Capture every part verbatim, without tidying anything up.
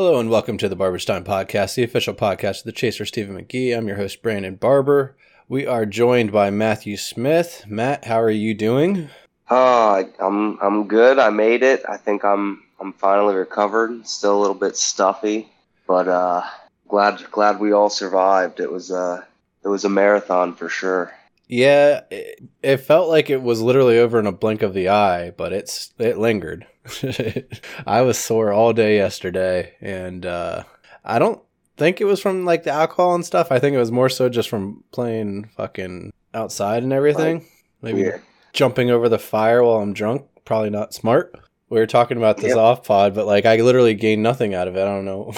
Hello and welcome to the Barber's Time Podcast, the official podcast of the Chaser Stephen McGee. I'm your host, Brandon Barber. We are joined by Matthew Smith. Matt, how are you doing? Uh, I'm I'm good. I made it. I think I'm I'm finally recovered. Still a little bit stuffy, but uh, glad glad we all survived. It was uh it was a marathon for sure. Yeah, it, it felt like it was literally over in a blink of the eye, but it's it lingered. I was sore all day yesterday, and uh, I don't think it was from like the alcohol and stuff. I think it was more so just from playing fucking outside and everything. Right. Maybe yeah. Jumping over the fire while I'm drunk, probably not smart. We were talking about this yep. off pod, but like I literally gained nothing out of it. I don't know.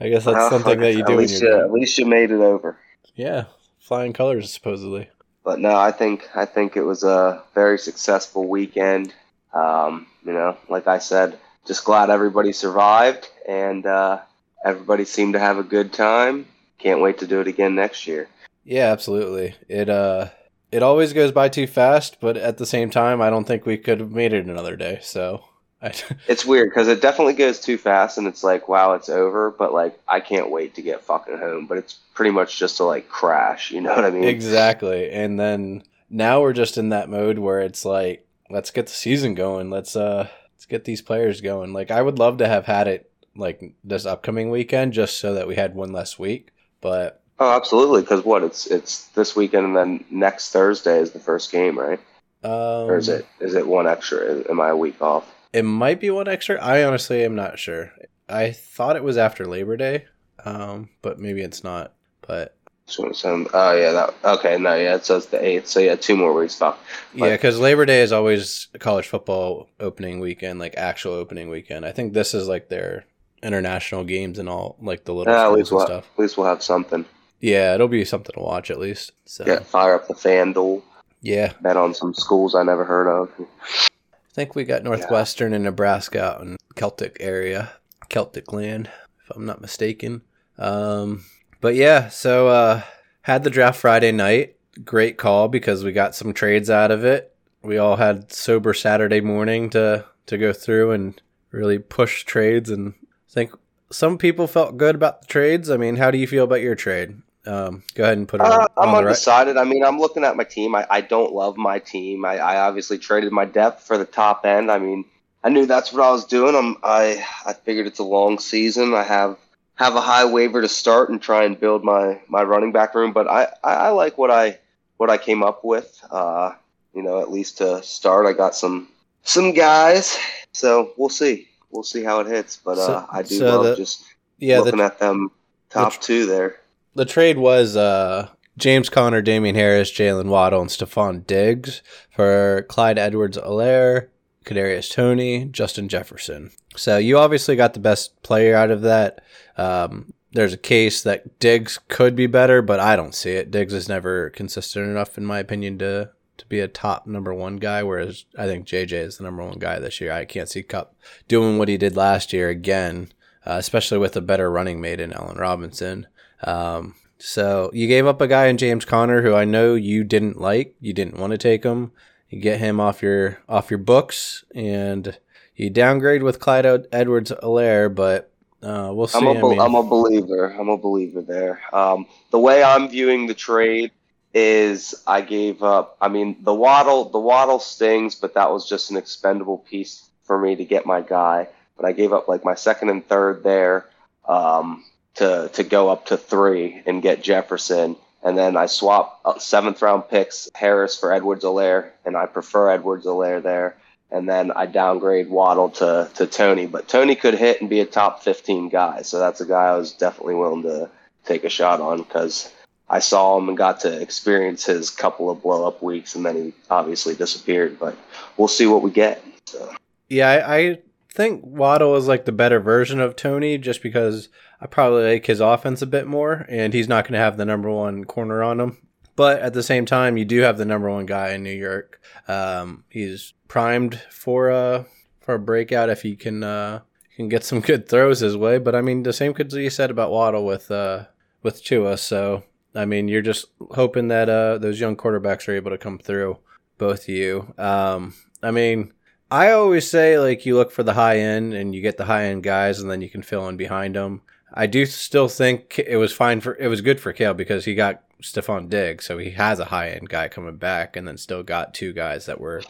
I guess that's well, something that you do. At least, when you're uh, at least you made it over. Yeah, flying colors supposedly. But no, I think I think it was a very successful weekend. Um, you know, like I said, just glad everybody survived and uh, everybody seemed to have a good time. Can't wait to do it again next year. Yeah, absolutely. It uh, it always goes by too fast, but at the same time, I don't think we could have made it another day. So I it's weird because it definitely goes too fast, and it's like, wow, it's over. But like, I can't wait to get fucking home. But it's pretty much just to like crash. You know what I mean? Exactly. And then now we're just in that mode where it's like, let's get the season going. Let's uh, let's get these players going. Like, I would love to have had it like this upcoming weekend, just so that we had one less week. But oh, absolutely. Because what it's it's this weekend, and then next Thursday is the first game, right? Um, or is it is it one extra? Am I a week off? It might be one extra. I honestly am not sure. I thought it was after Labor Day, um, but maybe it's not. But. Oh yeah, that, okay. No, yeah, it says the eighth. So yeah, two more weeks. Fuck. Yeah, because Labor Day is always college football opening weekend, like actual opening weekend. I think this is like their international games and all, like the little yeah, schools and we'll stuff. Have, at least we'll have something. Yeah, it'll be something to watch at least. So. Yeah, fire up the FanDuel. Yeah, bet on some schools I never heard of. I think we got Northwestern yeah. and Nebraska out in Celtic area, Celtic land, if I'm not mistaken. Um. But yeah, so uh, had the draft Friday night. Great call because we got some trades out of it. We all had sober Saturday morning to, to go through and really push trades. And I think some people felt good about the trades. I mean, how do you feel about your trade? Um, go ahead and put it uh, on I'm the undecided. Right. I mean, I'm looking at my team. I, I don't love my team. I, I obviously traded my depth for the top end. I mean, I knew that's what I was doing. I'm, I I figured it's a long season. I have... have a high waiver to start and try and build my, my running back room. But I, I, I like what I what I came up with, uh, you know, at least to start. I got some some guys, so we'll see. We'll see how it hits. But uh, so, I do so love the, just yeah, looking the, at them top the, two there. The trade was uh, James Conner, Damian Harris, Jalen Waddle, and Stephon Diggs for Clyde Edwards-Helaire, Kadarius Toney, Justin Jefferson. So you obviously got the best player out of that. Um, there's a case that Diggs could be better, but I don't see it. Diggs is never consistent enough, in my opinion, to, to be a top number one guy, whereas I think J J is the number one guy this year. I can't see Kupp doing what he did last year again, uh, especially with a better running mate in Allen Robinson. Um, so you gave up a guy in James Conner who I know you didn't like. You didn't want to take him. You get him off your off your books, and you downgrade with Clyde Edwards-Helaire, but uh, we'll see. I'm a, I mean. I'm a believer. I'm a believer there. Um, the way I'm viewing the trade is I gave up. I mean, the Waddle the Waddle stings, but that was just an expendable piece for me to get my guy. But I gave up like my second and third there um, to to go up to three and get Jefferson. And then I swap seventh-round picks, Harris for Edwards-Helaire, and I prefer Edwards-Helaire there. And then I downgrade Waddle to, to Toney. But Toney could hit and be a top fifteen guy, so that's a guy I was definitely willing to take a shot on because I saw him and got to experience his couple of blow-up weeks, and then he obviously disappeared. But we'll see what we get. So. Yeah, I, I think Waddle is like the better version of Toney just because – I probably like his offense a bit more, and he's not going to have the number one corner on him. But at the same time, you do have the number one guy in New York. Um, he's primed for a for a breakout if he can uh, can get some good throws his way. But I mean, the same could be said about Waddle with uh, with Tua. So I mean, you're just hoping that uh, those young quarterbacks are able to come through, both of you. Um, I mean, I always say, like, you look for the high end and you get the high end guys and then you can fill in behind them. I do still think it was fine for, it was good for Cale because he got Stephon Diggs. So he has a high end guy coming back and then still got two guys that were,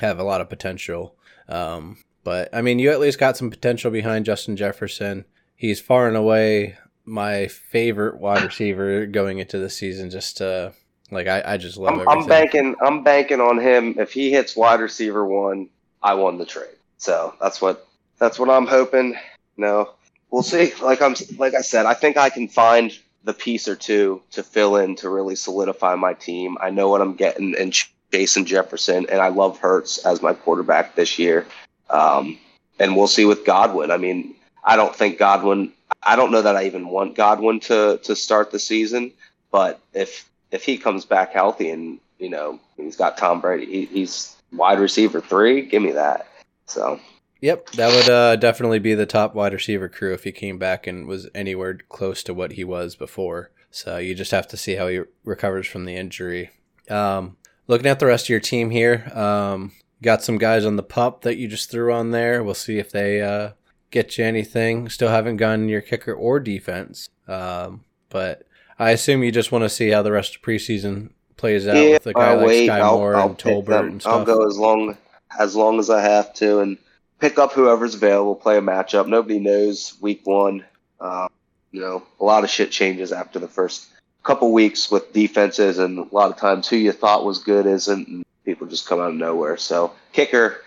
have a lot of potential. Um, but I mean, you at least got some potential behind Justin Jefferson. He's far and away my favorite wide receiver going into the season. Just, uh, Like I, I just love. I'm, everything. I'm banking. I'm banking on him. If he hits wide receiver one, I won the trade. So that's what. That's what I'm hoping. No, we'll see. Like I'm. Like I said, I think I can find the piece or two to fill in to really solidify my team. I know what I'm getting in Jason Jefferson, and I love Hurts as my quarterback this year. Um, and we'll see with Godwin. I mean, I don't think Godwin. I don't know that I even want Godwin to to start the season. But if If he comes back healthy and, you know, he's got Tom Brady, he, he's wide receiver three, give me that. So. Yep, that would uh, definitely be the top wide receiver crew if he came back and was anywhere close to what he was before. So you just have to see how he recovers from the injury. Um, looking at the rest of your team here, um, got some guys on the pup that you just threw on there. We'll see if they uh, get you anything. Still haven't gotten your kicker or defense, um, but I assume you just want to see how the rest of preseason plays out yeah, with a guy I'll like wait. Sky Moore I'll, I'll and Tolbert and stuff. I'll go as long as long as I have to and pick up whoever's available, play a matchup. Nobody knows week one. Uh, you know, a lot of shit changes after the first couple weeks with defenses, and a lot of times who you thought was good isn't, and people just come out of nowhere. So kicker,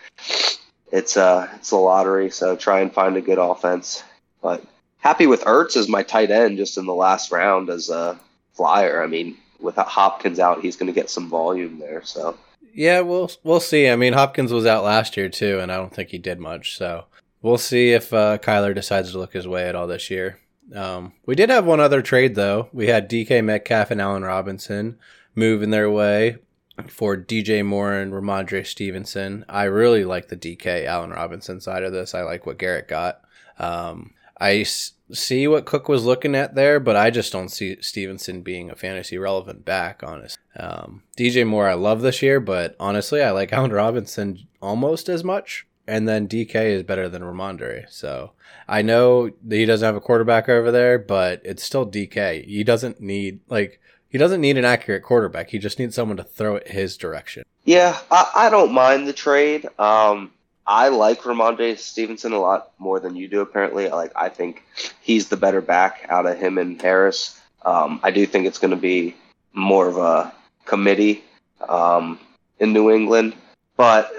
it's uh it's a lottery, so try and find a good offense. But happy with Ertz as my tight end just in the last round as a flyer. I mean, with Hopkins out, he's going to get some volume there. So yeah, we'll we'll see. I mean, Hopkins was out last year too, and I don't think he did much. So we'll see if uh, Kyler decides to look his way at all this year. Um, we did have one other trade though. We had D K Metcalf and Allen Robinson moving their way for D J Moore and Ramondre Stevenson. I really like the D K Allen Robinson side of this. I like what Garrett got. Um, I see what Cook was looking at there, but I just don't see Stevenson being a fantasy relevant back, honestly. Um, D J Moore I love this year, but honestly, I like Allen Robinson almost as much, and then D K is better than Ramondre. So I know that he doesn't have a quarterback over there, but it's still D K. He doesn't need like he doesn't need an accurate quarterback. He just needs someone to throw it his direction. Yeah, I, I don't mind the trade. Um I like Ramondre Stevenson a lot more than you do, apparently. Like, I think he's the better back out of him and Harris. Um, I do think it's going to be more of a committee um, in New England. But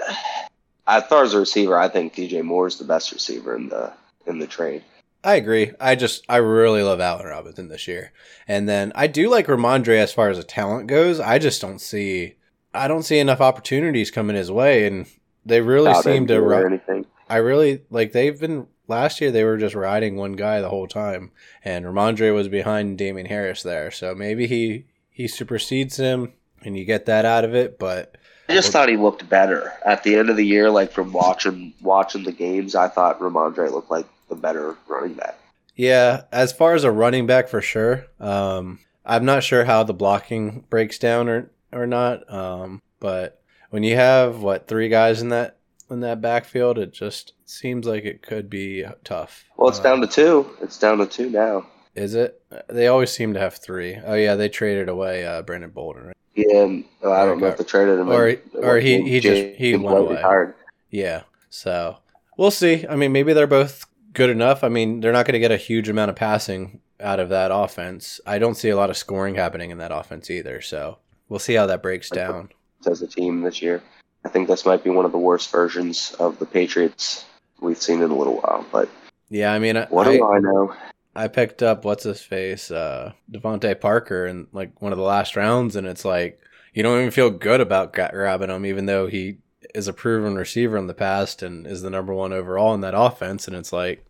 as far as a receiver, I think D J Moore is the best receiver in the in the trade. I agree. I just, I really love Allen Robinson this year. And then I do like Ramondre as far as the talent goes. I just don't see, I don't see enough opportunities coming his way. And They really seem to run anything. I really like they've been last year. They were just riding one guy the whole time, and Ramondre was behind Damian Harris there. So maybe he, he supersedes him, and you get that out of it. But I just thought he looked better at the end of the year. Like from watching watching the games, I thought Ramondre looked like the better running back. Yeah, as far as a running back for sure. Um, I'm not sure how the blocking breaks down or or not, um, but. When you have what three guys in that in that backfield, it just seems like it could be tough. Well, it's um, down to two. It's down to two now. Is it? They always seem to have three. Oh yeah, they traded away uh, Brandon Bolden. Right? Yeah, and, well, I don't know if they traded him, or or he he just he went away. Hard. Yeah, so we'll see. I mean, maybe they're both good enough. I mean, they're not going to get a huge amount of passing out of that offense. I don't see a lot of scoring happening in that offense either. So we'll see how that breaks down as a team this year. I think this might be one of the worst versions of the Patriots we've seen in a little while. But yeah, I mean, what I, do I know? I picked up what's his face, uh, Devontae Parker, in like one of the last rounds, and it's like you don't even feel good about grabbing him, even though he is a proven receiver in the past and is the number one overall in that offense. And it's like,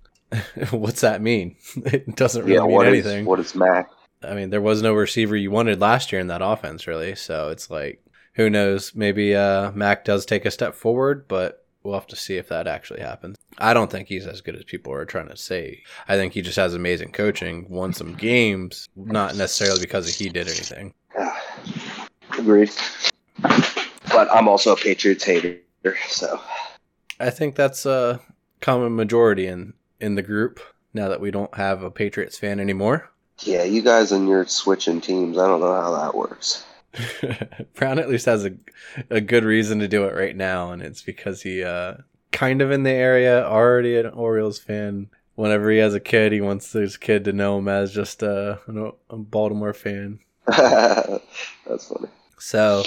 what's that mean? It doesn't really yeah, mean what anything. Is, what is Mac? I mean, there was no receiver you wanted last year in that offense, really. So it's like, who knows? Maybe uh, Mac does take a step forward, but we'll have to see if that actually happens. I don't think he's as good as people are trying to say. I think he just has amazing coaching, won some games, not necessarily because he did anything. Yeah. Agreed. But I'm also a Patriots hater, so I think that's a common majority in, in the group now that we don't have a Patriots fan anymore. Yeah, you guys and your switching teams, I don't know how that works. Brown at least has a, a good reason to do it right now, and it's because he uh, kind of in the area, already an Orioles fan. Whenever he has a kid, he wants his kid to know him as just a, a Baltimore fan. That's funny. So,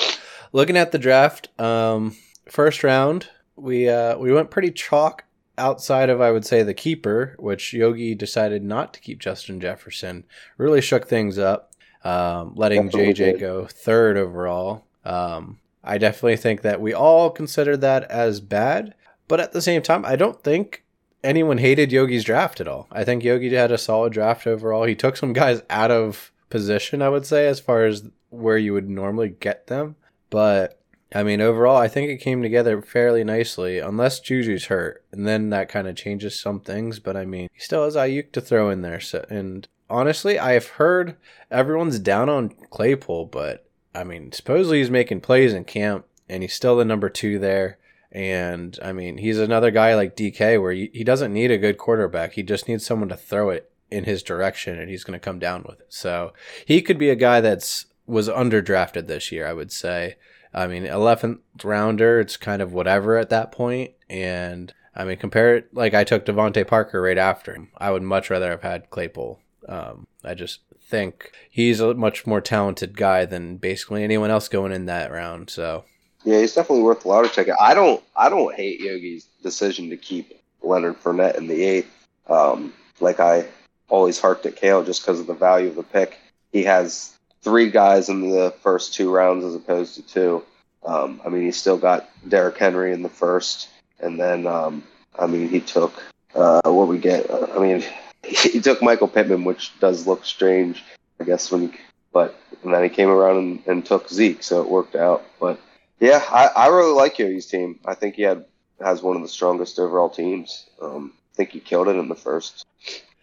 looking at the draft, um, first round, we uh, we went pretty chalk outside of, I would say, the keeper, which Yogi decided not to keep Justin Jefferson. Really shook things up, um, letting definitely J J did. go third overall. Um, I definitely think that we all considered that as bad, but at the same time, I don't think anyone hated Yogi's draft at all. I think Yogi had a solid draft overall. He took some guys out of position, I would say, as far as where you would normally get them. But, I mean, overall, I think it came together fairly nicely, unless Juju's hurt. And then that kind of changes some things. But, I mean, he still has Ayuk to throw in there. So, and, honestly, I have heard everyone's down on Claypool. But, I mean, supposedly he's making plays in camp, and he's still the number two there. And, I mean, he's another guy like D K where he doesn't need a good quarterback. He just needs someone to throw it in his direction, and he's going to come down with it. So he could be a guy that's was underdrafted this year, I would say. I mean, eleventh rounder, it's kind of whatever at that point. And, I mean, compare it, like I took Devontae Parker right after him. I would much rather have had Claypool. Um, I just think he's a much more talented guy than basically anyone else going in that round, so... Yeah, he's definitely worth a lot of checking. I don't, I don't hate Yogi's decision to keep Leonard Fournette in the eighth. Um, like I always harped at Kale, just because of the value of the pick. He has three guys in the first two rounds as opposed to two. Um, I mean, he's still got Derrick Henry in the first, and then um, I mean, he took uh, what we get. Uh, I mean, he took Michael Pittman, which does look strange, I guess. When, he, but and then he came around and, and took Zeke, so it worked out, but. Yeah, I, I really like Yogi's team. I think he had has one of the strongest overall teams. Um, I think he killed it in the first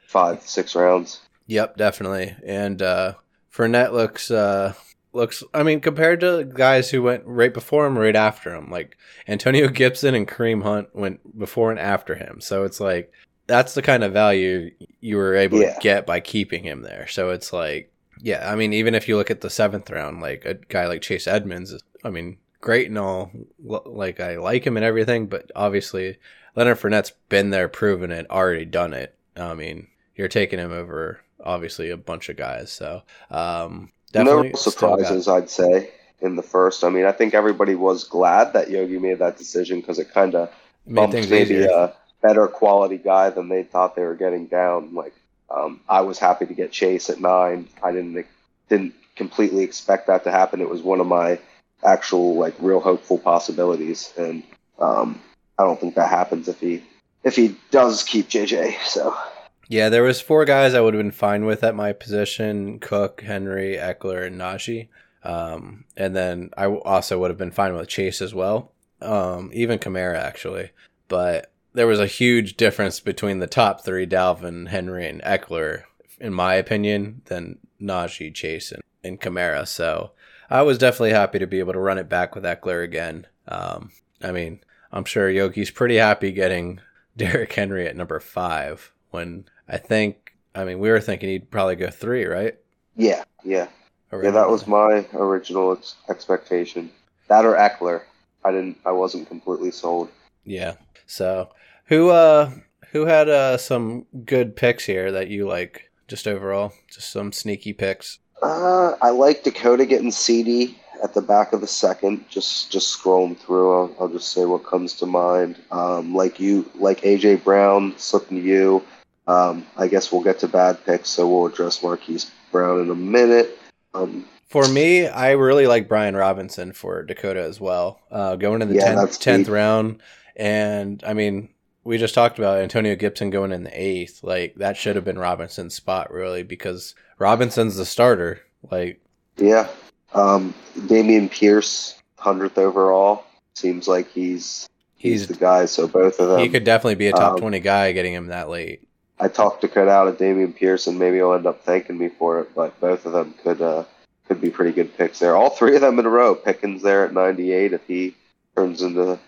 five, six rounds. Yep, definitely. And uh, Fournette looks, uh, looks. I mean, compared to guys who went right before him, right after him, like Antonio Gibson and Kareem Hunt went before and after him. So it's like, that's the kind of value you were able yeah. to get by keeping him there. So it's like, yeah, I mean, even if you look at the seventh round, like a guy like Chase Edmonds, I mean, great and all, like I like him and everything, but obviously Leonard Fournette's been there, proven it, already done it. I mean, you're taking him over obviously a bunch of guys, so um, definitely no surprises, got... I'd say in the first. I mean, I think everybody was glad that Yogi made that decision because it kind of bumped maybe a better quality guy than they thought they were getting down. Like um, I was happy to get Chase at nine. I didn't didn't completely expect that to happen. It was one of my actual, like, real hopeful possibilities, and um I don't think that happens if he if he does keep J J. So yeah, there was four guys I would have been fine with at my position: Cook, Henry, Eckler, and Najee. Um and then I also would have been fine with Chase as well, um even Kamara actually. But there was a huge difference between the top three, Dalvin, Henry, and Eckler, in my opinion, than Najee, Chase, and, and Kamara. So I was definitely happy to be able to run it back with Eckler again. Um, I mean, I'm sure Yogi's pretty happy getting Derrick Henry at number five when I think, I mean, we were thinking he'd probably go three, right? Yeah, yeah. Around. Yeah, that was my original ex- expectation. That or Eckler. I didn't, I wasn't completely sold. Yeah. So who, uh, who had uh, some good picks here that you like just overall? Just some sneaky picks? Uh, I like Dakota getting C D at the back of the second. Just just scrolling through, I'll, I'll just say what comes to mind. Um, like you, like A J Brown, slipping to you. Um, I guess we'll get to bad picks, so we'll address Marquise Brown in a minute. Um, for me, I really like Brian Robinson for Dakota as well. Uh, going in the yeah, tenth, tenth round, and I mean, we just talked about Antonio Gibson going in the eighth. Like, that should have been Robinson's spot, really, because Robinson's the starter. Like, yeah. Um, Damian Pierce, hundredth overall, seems like he's, he's he's the guy. So both of them, he could definitely be a top um, twenty guy getting him that late. I talked to cut out of Damian Pierce, and maybe he'll end up thanking me for it. But both of them could uh, could be pretty good picks there. All three of them in a row. Pickens there at ninety-eight if he turns into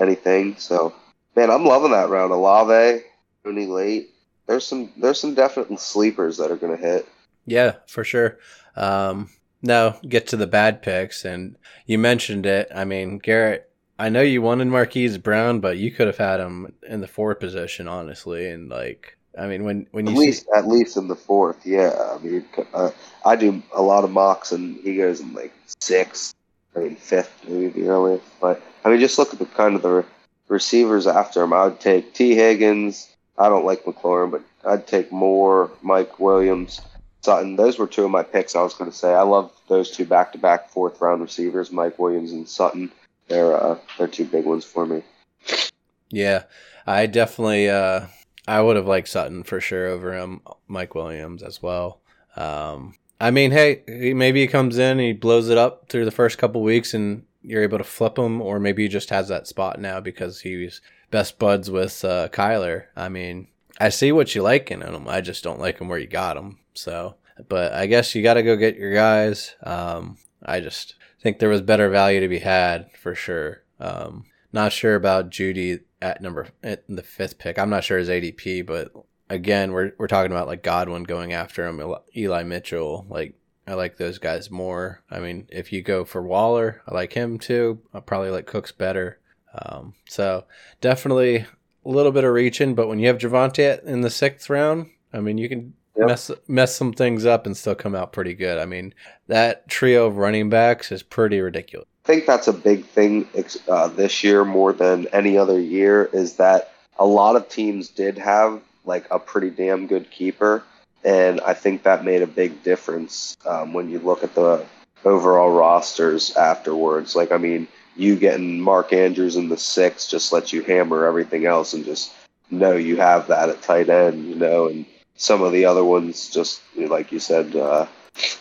anything. So. Man, I'm loving that round. Olave, Rooney late. There's some there's some definite sleepers that are going to hit. Yeah, for sure. Um, now, get to the bad picks, and you mentioned it. I mean, Garrett, I know you wanted Marquise Brown, but you could have had him in the fourth position, honestly. And, like, I mean, when, when at you least, see... At least in the fourth, yeah. I mean, uh, I do a lot of mocks, and he goes in, like, sixth, I mean, fifth, maybe, you know. But, I mean, just look at the kind of the receivers after him. I would take T. Higgins. I don't like McLaurin, but I'd take Moore, Mike Williams, Sutton. Those were two of my picks I was going to say. I love those two back-to-back fourth-round receivers, Mike Williams and Sutton. They're uh, they're two big ones for me. Yeah, I definitely uh, I would have liked Sutton for sure over him, Mike Williams as well. Um, I mean, hey, maybe he comes in, he blows it up through the first couple weeks, and you're able to flip him, or maybe he just has that spot now because he's best buds with uh, Kyler. I mean, I see what you like in him. I just don't like him where you got him. So, but I guess you got to go get your guys. Um, I just think there was better value to be had for sure. Um, not sure about Judy at number at the fifth pick. I'm not sure his A D P, but again, we're we're talking about like Godwin going after him, Eli Mitchell. Like, I like those guys more. I mean, if you go for Waller, I like him too. I probably like Cook's better. Um, so definitely a little bit of reaching, but when you have Javonte in the sixth round, I mean, you can yep. mess, mess some things up and still come out pretty good. I mean, that trio of running backs is pretty ridiculous. I think that's a big thing uh, this year more than any other year is that a lot of teams did have like a pretty damn good keeper. And I think that made a big difference um, when you look at the overall rosters afterwards. Like, I mean, you getting Mark Andrews in the six just lets you hammer everything else and just know you have that at tight end, you know. And some of the other ones, just like you said, uh,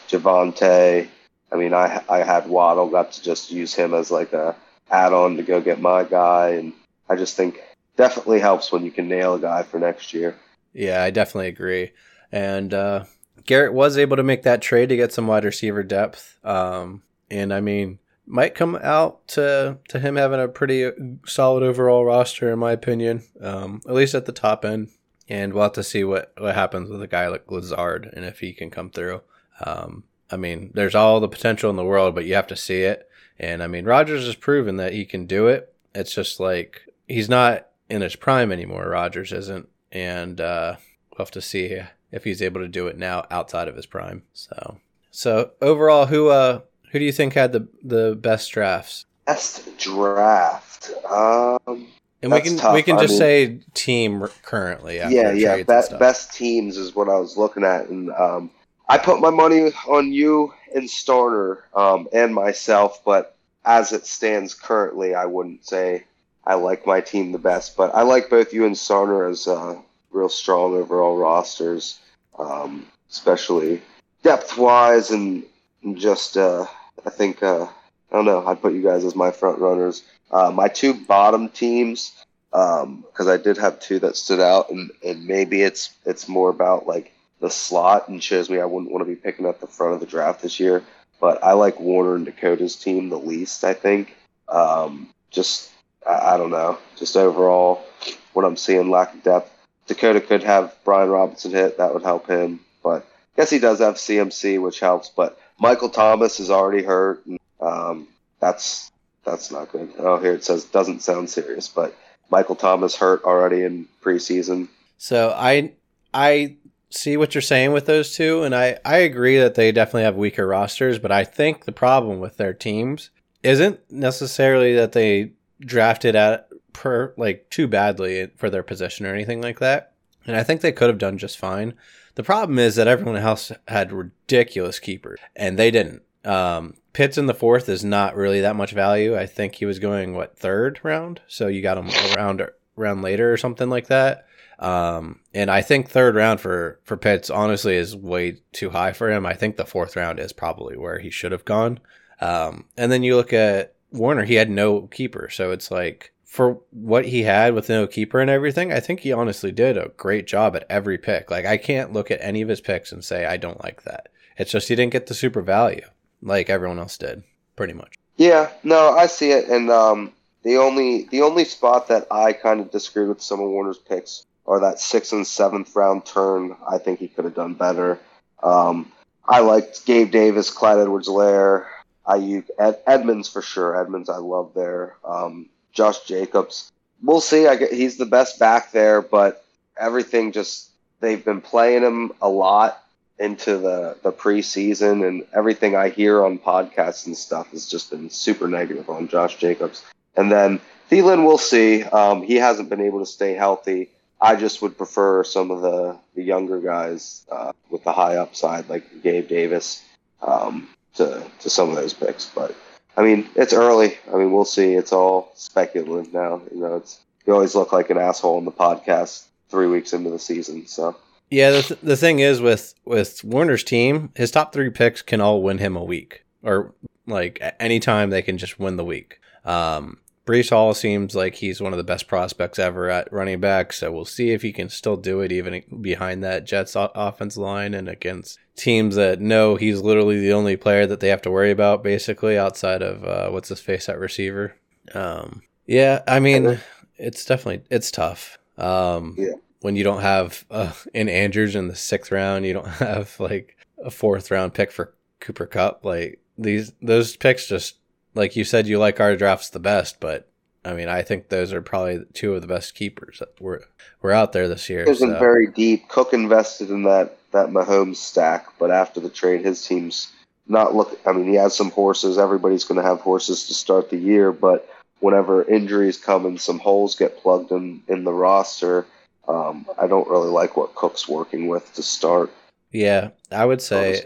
Javonte. I mean, I I had Waddle, got to just use him as like a add-on to go get my guy. And I just think definitely helps when you can nail a guy for next year. Yeah, I definitely agree. And uh, Garrett was able to make that trade to get some wide receiver depth. Um, and I mean, might come out to, to him having a pretty solid overall roster, in my opinion, um, at least at the top end. And we'll have to see what, what happens with a guy like Lazard and if he can come through. Um, I mean, there's all the potential in the world, but you have to see it. And, I mean, Rodgers has proven that he can do it. It's just like he's not in his prime anymore. Rodgers isn't. And uh, we'll have to see if he's able to do it now outside of his prime. So, so overall, who... Uh, Who do you think had the, the best drafts? Best draft. Um, and we can tough. we can just I mean, say team currently. Yeah, yeah. Best best teams is what I was looking at, and um, I put my money on you and Starner um, and myself. But as it stands currently, I wouldn't say I like my team the best. But I like both you and Starner as uh, real strong overall rosters, um, especially depth wise and just. Uh, I think, uh, I don't know, I'd put you guys as my front runners. Uh, my two bottom teams, because um, I did have two that stood out, and, and maybe it's it's more about like the slot and shows me I wouldn't want to be picking up the front of the draft this year. But I like Warner and Dakota's team the least, I think. Um, just, I, I don't know, just overall what I'm seeing, lack of depth. Dakota could have Brian Robinson hit, that would help him. But I guess he does have C M C, which helps, but Michael Thomas is already hurt. And, um, that's that's not good. Oh, here it says doesn't sound serious, but Michael Thomas hurt already in preseason. So I I see what you're saying with those two, and I, I agree that they definitely have weaker rosters, but I think the problem with their teams isn't necessarily that they drafted at per like too badly for their position or anything like that. And I think they could have done just fine. The problem is that everyone else had ridiculous keepers, and they didn't. Um, Pitts in the fourth is not really that much value. I think he was going, what, third round? So you got him a round, round later or something like that. Um, and I think third round for, for Pitts, honestly, is way too high for him. I think the fourth round is probably where he should have gone. Um, and then you look at Warner. He had no keeper, so it's like... For what he had with no keeper and everything, I think he honestly did a great job at every pick. Like, I can't look at any of his picks and say, I don't like that. It's just he didn't get the super value like everyone else did, pretty much. Yeah, no, I see it. And um, The only the only spot that I kind of disagreed with some of Warner's picks are that sixth and seventh round turn. I think he could have done better. Um, I liked Gabe Davis, Clyde Edwards-Helaire, Ayuk, Ed, Edmonds for sure. Edmonds I love there. Um, Josh Jacobs. We'll see. I get, he's the best back there, but everything just they've been playing him a lot into the, the preseason, and everything I hear on podcasts and stuff has just been super negative on Josh Jacobs. And then Thielen, we'll see. Um, he hasn't been able to stay healthy. I just would prefer some of the, the younger guys uh, with the high upside, like Gabe Davis, um, to to some of those picks. But, I mean, it's early. I mean, we'll see. It's all speculative now. You know, it's you always look like an asshole on the podcast three weeks into the season. So yeah, the, th- the thing is with, with Warner's team, his top three picks can all win him a week. Or, like, any time they can just win the week. Um, Breece Hall seems like he's one of the best prospects ever at running back, so we'll see if he can still do it even behind that Jets offense line and against teams that know he's literally the only player that they have to worry about, basically, outside of uh, what's his face at receiver. Um, yeah, I mean, it's definitely it's tough. Um, yeah. When you don't have uh, an Andrews in the sixth round, you don't have like a fourth round pick for Cooper Kupp. Like these, those picks just. Like you said, you like our drafts the best, but I mean, I think those are probably two of the best keepers that were were out there this year. It wasn't so. very deep. Cook invested in that, that Mahomes stack, but after the trade, his team's not look. I mean, he has some horses. Everybody's going to have horses to start the year, but whenever injuries come and some holes get plugged in in the roster, um, I don't really like what Cook's working with to start. Yeah, I would say,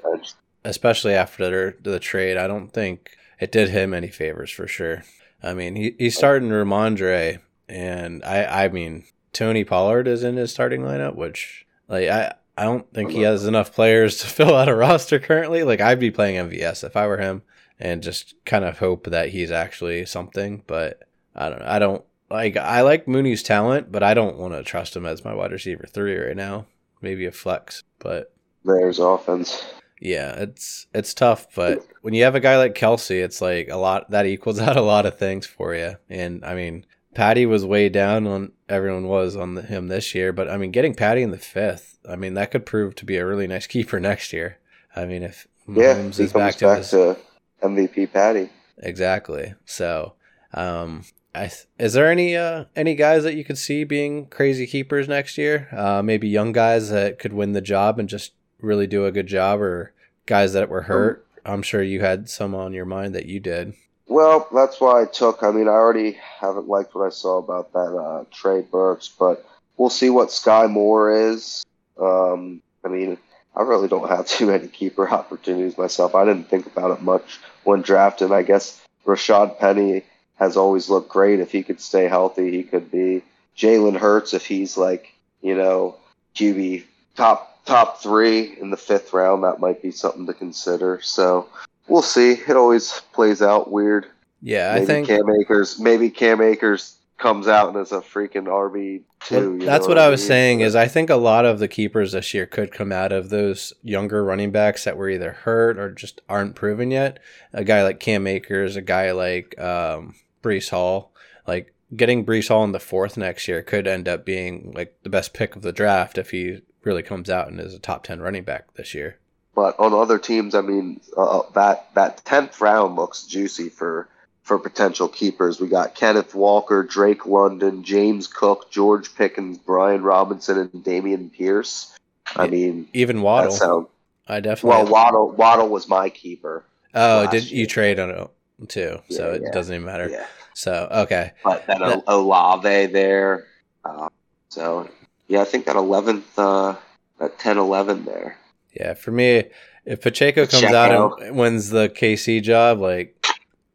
especially after the, the trade, I don't think. It did him any favors for sure. I mean, he, he's starting Ramondre, and I, I mean, Tony Pollard is in his starting lineup, which like I, I don't think he has enough players to fill out a roster currently. Like I'd be playing M V S if I were him, and just kind of hope that he's actually something. But I don't know. I don't like. I like Mooney's talent, but I don't want to trust him as my wide receiver three right now. Maybe a flex, but Bears offense. Yeah, it's it's tough, but when you have a guy like Kelsey, it's like a lot that equals out a lot of things for you. And I mean, Patty was way down on everyone was on the, him this year, but I mean, getting Patty in the fifth, I mean, that could prove to be a really nice keeper next year. I mean, if yeah, Mahomes is back, to, back his, to M V P Patty, exactly. So, um, I is there any uh, any guys that you could see being crazy keepers next year? Uh, maybe young guys that could win the job and just. Really do a good job, or guys that were hurt. I'm sure you had some on your mind that you did. Well, that's why I took. I mean, I already haven't liked what I saw about that uh, Trey Burks, but we'll see what Sky Moore is. Um, I mean, I really don't have too many keeper opportunities myself. I didn't think about it much when drafted. I guess Rashad Penny has always looked great. If he could stay healthy, he could be. Jalen Hurts, if he's like, you know, Q B top Top three in the fifth round, that might be something to consider. So we'll see. It always plays out weird. Yeah, maybe I think Cam Akers. Maybe Cam Akers comes out and is a freaking R B two. Well, that's what, what I was mean? saying. Is I think a lot of the keepers this year could come out of those younger running backs that were either hurt or just aren't proven yet. A guy like Cam Akers, a guy like um, Breece Hall, like. Getting Breece Hall in the fourth next year could end up being like the best pick of the draft if he really comes out and is a top ten running back this year. But on other teams, I mean, uh, that that tenth round looks juicy for, for potential keepers. We got Kenneth Walker, Drake London, James Cook, George Pickens, Brian Robinson, and Damian Pierce. I mean, even Waddle. Sound, I definitely well Waddle Waddle was my keeper. Oh, did you year. trade on it? Too, yeah, so it yeah. doesn't even matter. Yeah. So okay, but then that, Olave there. Uh, so yeah, I think that eleventh, uh, that ten eleven there. Yeah, for me, if Pacheco comes Pacheco. out and wins the K C job, like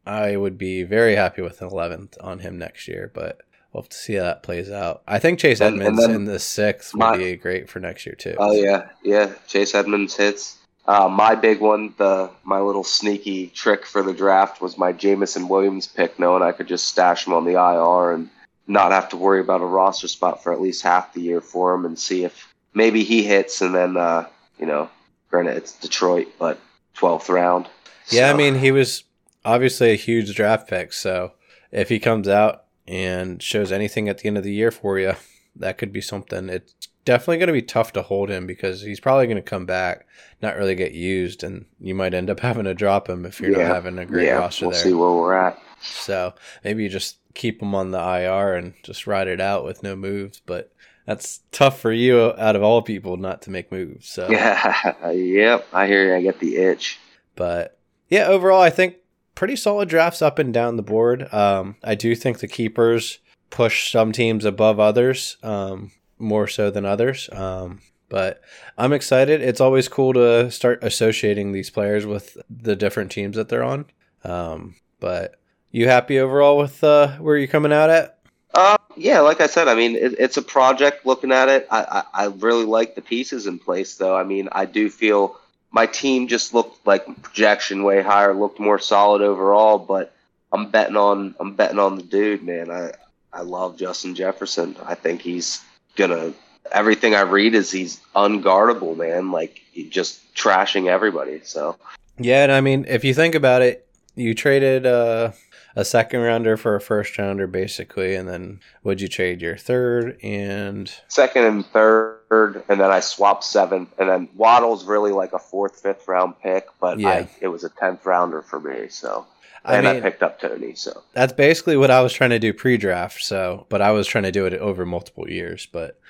I would be very happy with an eleventh on him next year. But we'll have to see how that plays out. I think Chase and, Edmonds and in the sixth would be great for next year too. Oh so. yeah, yeah. Chase Edmonds hits. Uh, my big one, the my little sneaky trick for the draft was my Jamison Williams pick, knowing I could just stash him on the I R and not have to worry about a roster spot for at least half the year for him and see if maybe he hits. And then, uh, you know, granted, it's Detroit, but twelfth round. So. Yeah, I mean, he was obviously a huge draft pick, so if he comes out and shows anything at the end of the year for you, that could be something. It's definitely going to be tough to hold him because he's probably going to come back, not really get used, and you might end up having to drop him if you're yeah. not having a great yeah, roster we'll there. We'll see where we're at. So maybe you just keep him on the I R and just ride it out with no moves, but that's tough for you out of all people not to make moves. So yeah, yep, I hear you. I get the itch. But yeah, overall, I think pretty solid drafts up and down the board. Um, I do think the keepers push some teams above others, um, more so than others. Um, but I'm excited. It's always cool to start associating these players with the different teams that they're on. Um, but you happy overall with uh, where you're coming out at? Uh, yeah, like I said, I mean, it, it's a project looking at it. I, I, I really like the pieces in place, though. I mean, I do feel my team just looked like projection way higher, looked more solid overall, but I'm betting on I'm betting on the dude, man. I, I love Justin Jefferson. I think he's going to – everything I read is he's unguardable, man, like just trashing everybody. So yeah, and I mean, if you think about it, you traded uh... – a second rounder for a first rounder, basically, and then would you trade your third and second and third, and then I swapped seventh, and then Waddle's really like a fourth, fifth round pick, but yeah. I, it was a tenth rounder for me, so and I, mean, I picked up Tony, so that's basically what I was trying to do pre-draft. So, but I was trying to do it over multiple years, but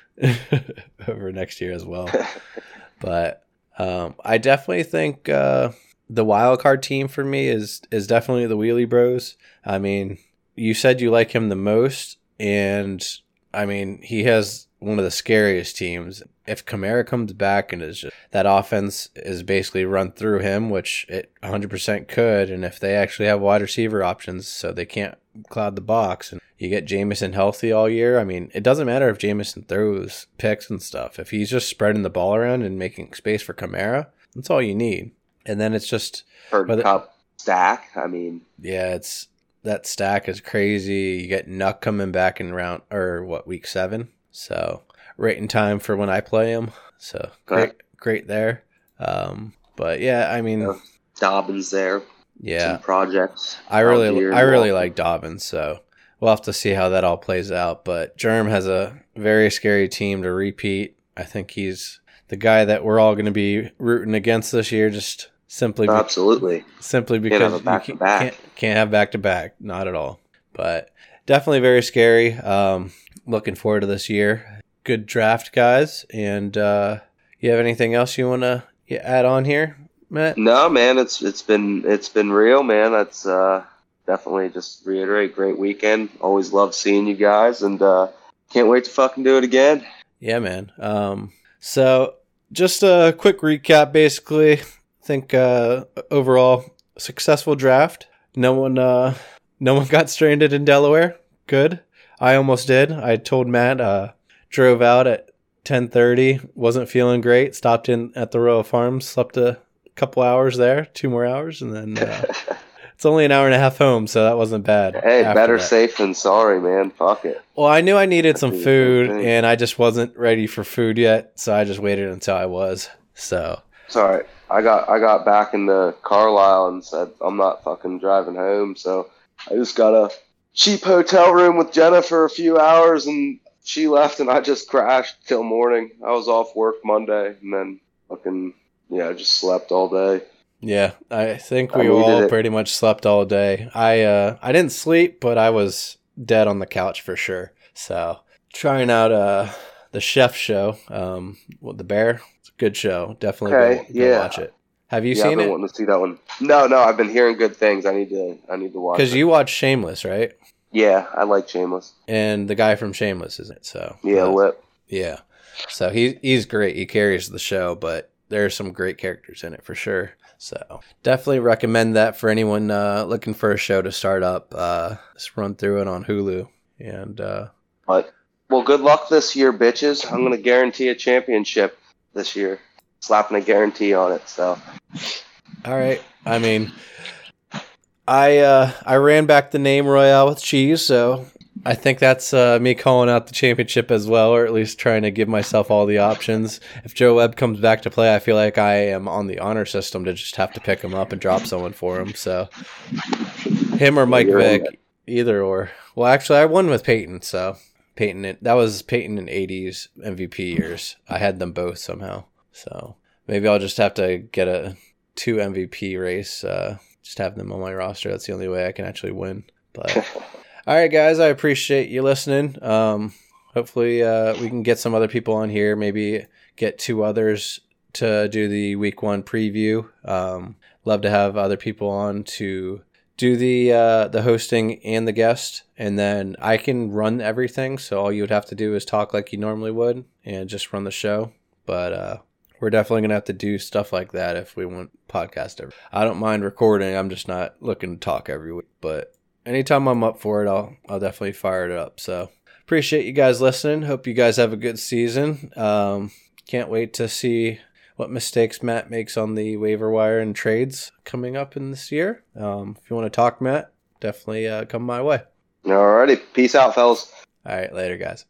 over next year as well. But um, I definitely think. Uh, The wild card team for me is is definitely the Wheelie Bros. I mean, you said you like him the most, and I mean, he has one of the scariest teams. If Kamara comes back and is just, that offense is basically run through him, which it one hundred percent could, and if they actually have wide receiver options so they can't cloud the box, and you get Jameson healthy all year, I mean, it doesn't matter if Jameson throws picks and stuff. If he's just spreading the ball around and making space for Kamara, that's all you need. And then it's just for Kupp stack. I mean, yeah, it's that stack is crazy. You get Nuck coming back in round or what week seven, so right in time for when I play him. So great, right. great there. Um, but yeah, I mean, yeah. Dobbins there. Yeah, some projects. I really, I really like Dobbins. So we'll have to see how that all plays out. But Germ has a very scary team to repeat. I think he's the guy that we're all going to be rooting against this year, just simply be- absolutely simply because can't have you can't, can't have back to back, not at all. But definitely very scary. Um, looking forward to this year. Good draft, guys. And uh, you have anything else you want to add on here, Matt? No, man. It's it's been it's been real, man. That's uh, definitely just reiterate. Great weekend. Always love seeing you guys, and uh, can't wait to fucking do it again. Yeah, man. Um, so. Just a quick recap, basically. I think uh, overall successful draft. No one, uh, no one got stranded in Delaware. Good. I almost did. I told Matt. Uh, drove out at ten thirty. Wasn't feeling great. Stopped in at the Royal Farms. Slept a couple hours there. Two more hours, and then uh, it's only an hour and a half home, so that wasn't bad. Hey, better that. Safe than sorry, man. Fuck it. Well, I knew I needed some food, and I just wasn't ready for food yet, so I just waited until I was. So sorry, I got I got back into Carlisle and said I'm not fucking driving home, so I just got a cheap hotel room with Jenna for a few hours, and she left, and I just crashed till morning. I was off work Monday, and then fucking yeah, just slept all day. Yeah, I think we I all pretty it. much slept all day. I uh, I didn't sleep, but I was dead on the couch for sure. So trying out uh the chef show, um the Bear, it's a good show. Definitely okay, go, go yeah. watch it. Have you yeah, seen I've been it? Wanting to see that one. No, no, I've been hearing good things. I need to I need to watch it. Because you watch Shameless, right? Yeah, I like Shameless. And the guy from Shameless, isn't it? So yeah, uh, Whip. Yeah. So he he's great. He carries the show, but there are some great characters in it for sure. So definitely recommend that for anyone uh, looking for a show to start up. Uh, just run through it on Hulu. And uh, but well, good luck this year, bitches. I'm gonna guarantee a championship this year. Slapping a guarantee on it. So all right. I mean, I uh, I ran back the name Royale with Cheese, so I think that's uh, me calling out the championship as well, or at least trying to give myself all the options. If Joe Webb comes back to play, I feel like I am on the honor system to just have to pick him up and drop someone for him. So him or Mike Vick. either or. Well, actually, I won with Peyton, so Peyton. That was Peyton in eighties M V P years. I had them both somehow. So maybe I'll just have to get a two M V P race. Uh, just have them on my roster. That's the only way I can actually win. But all right, guys, I appreciate you listening. Um, hopefully, uh, we can get some other people on here. Maybe get two others to do the week one preview. Um, love to have other people on to do the uh, the hosting and the guest, and then I can run everything. So all you would have to do is talk like you normally would and just run the show. But uh, we're definitely gonna have to do stuff like that if we want podcast every. I don't mind recording. I'm just not looking to talk every week. But anytime I'm up for it, I'll I'll definitely fire it up. So appreciate you guys listening. Hope you guys have a good season. Um, can't wait to see what mistakes Matt makes on the waiver wire and trades coming up in this year. Um, if you want to talk, Matt, definitely uh, come my way. All righty. Peace out, fellas. All right. Later, guys.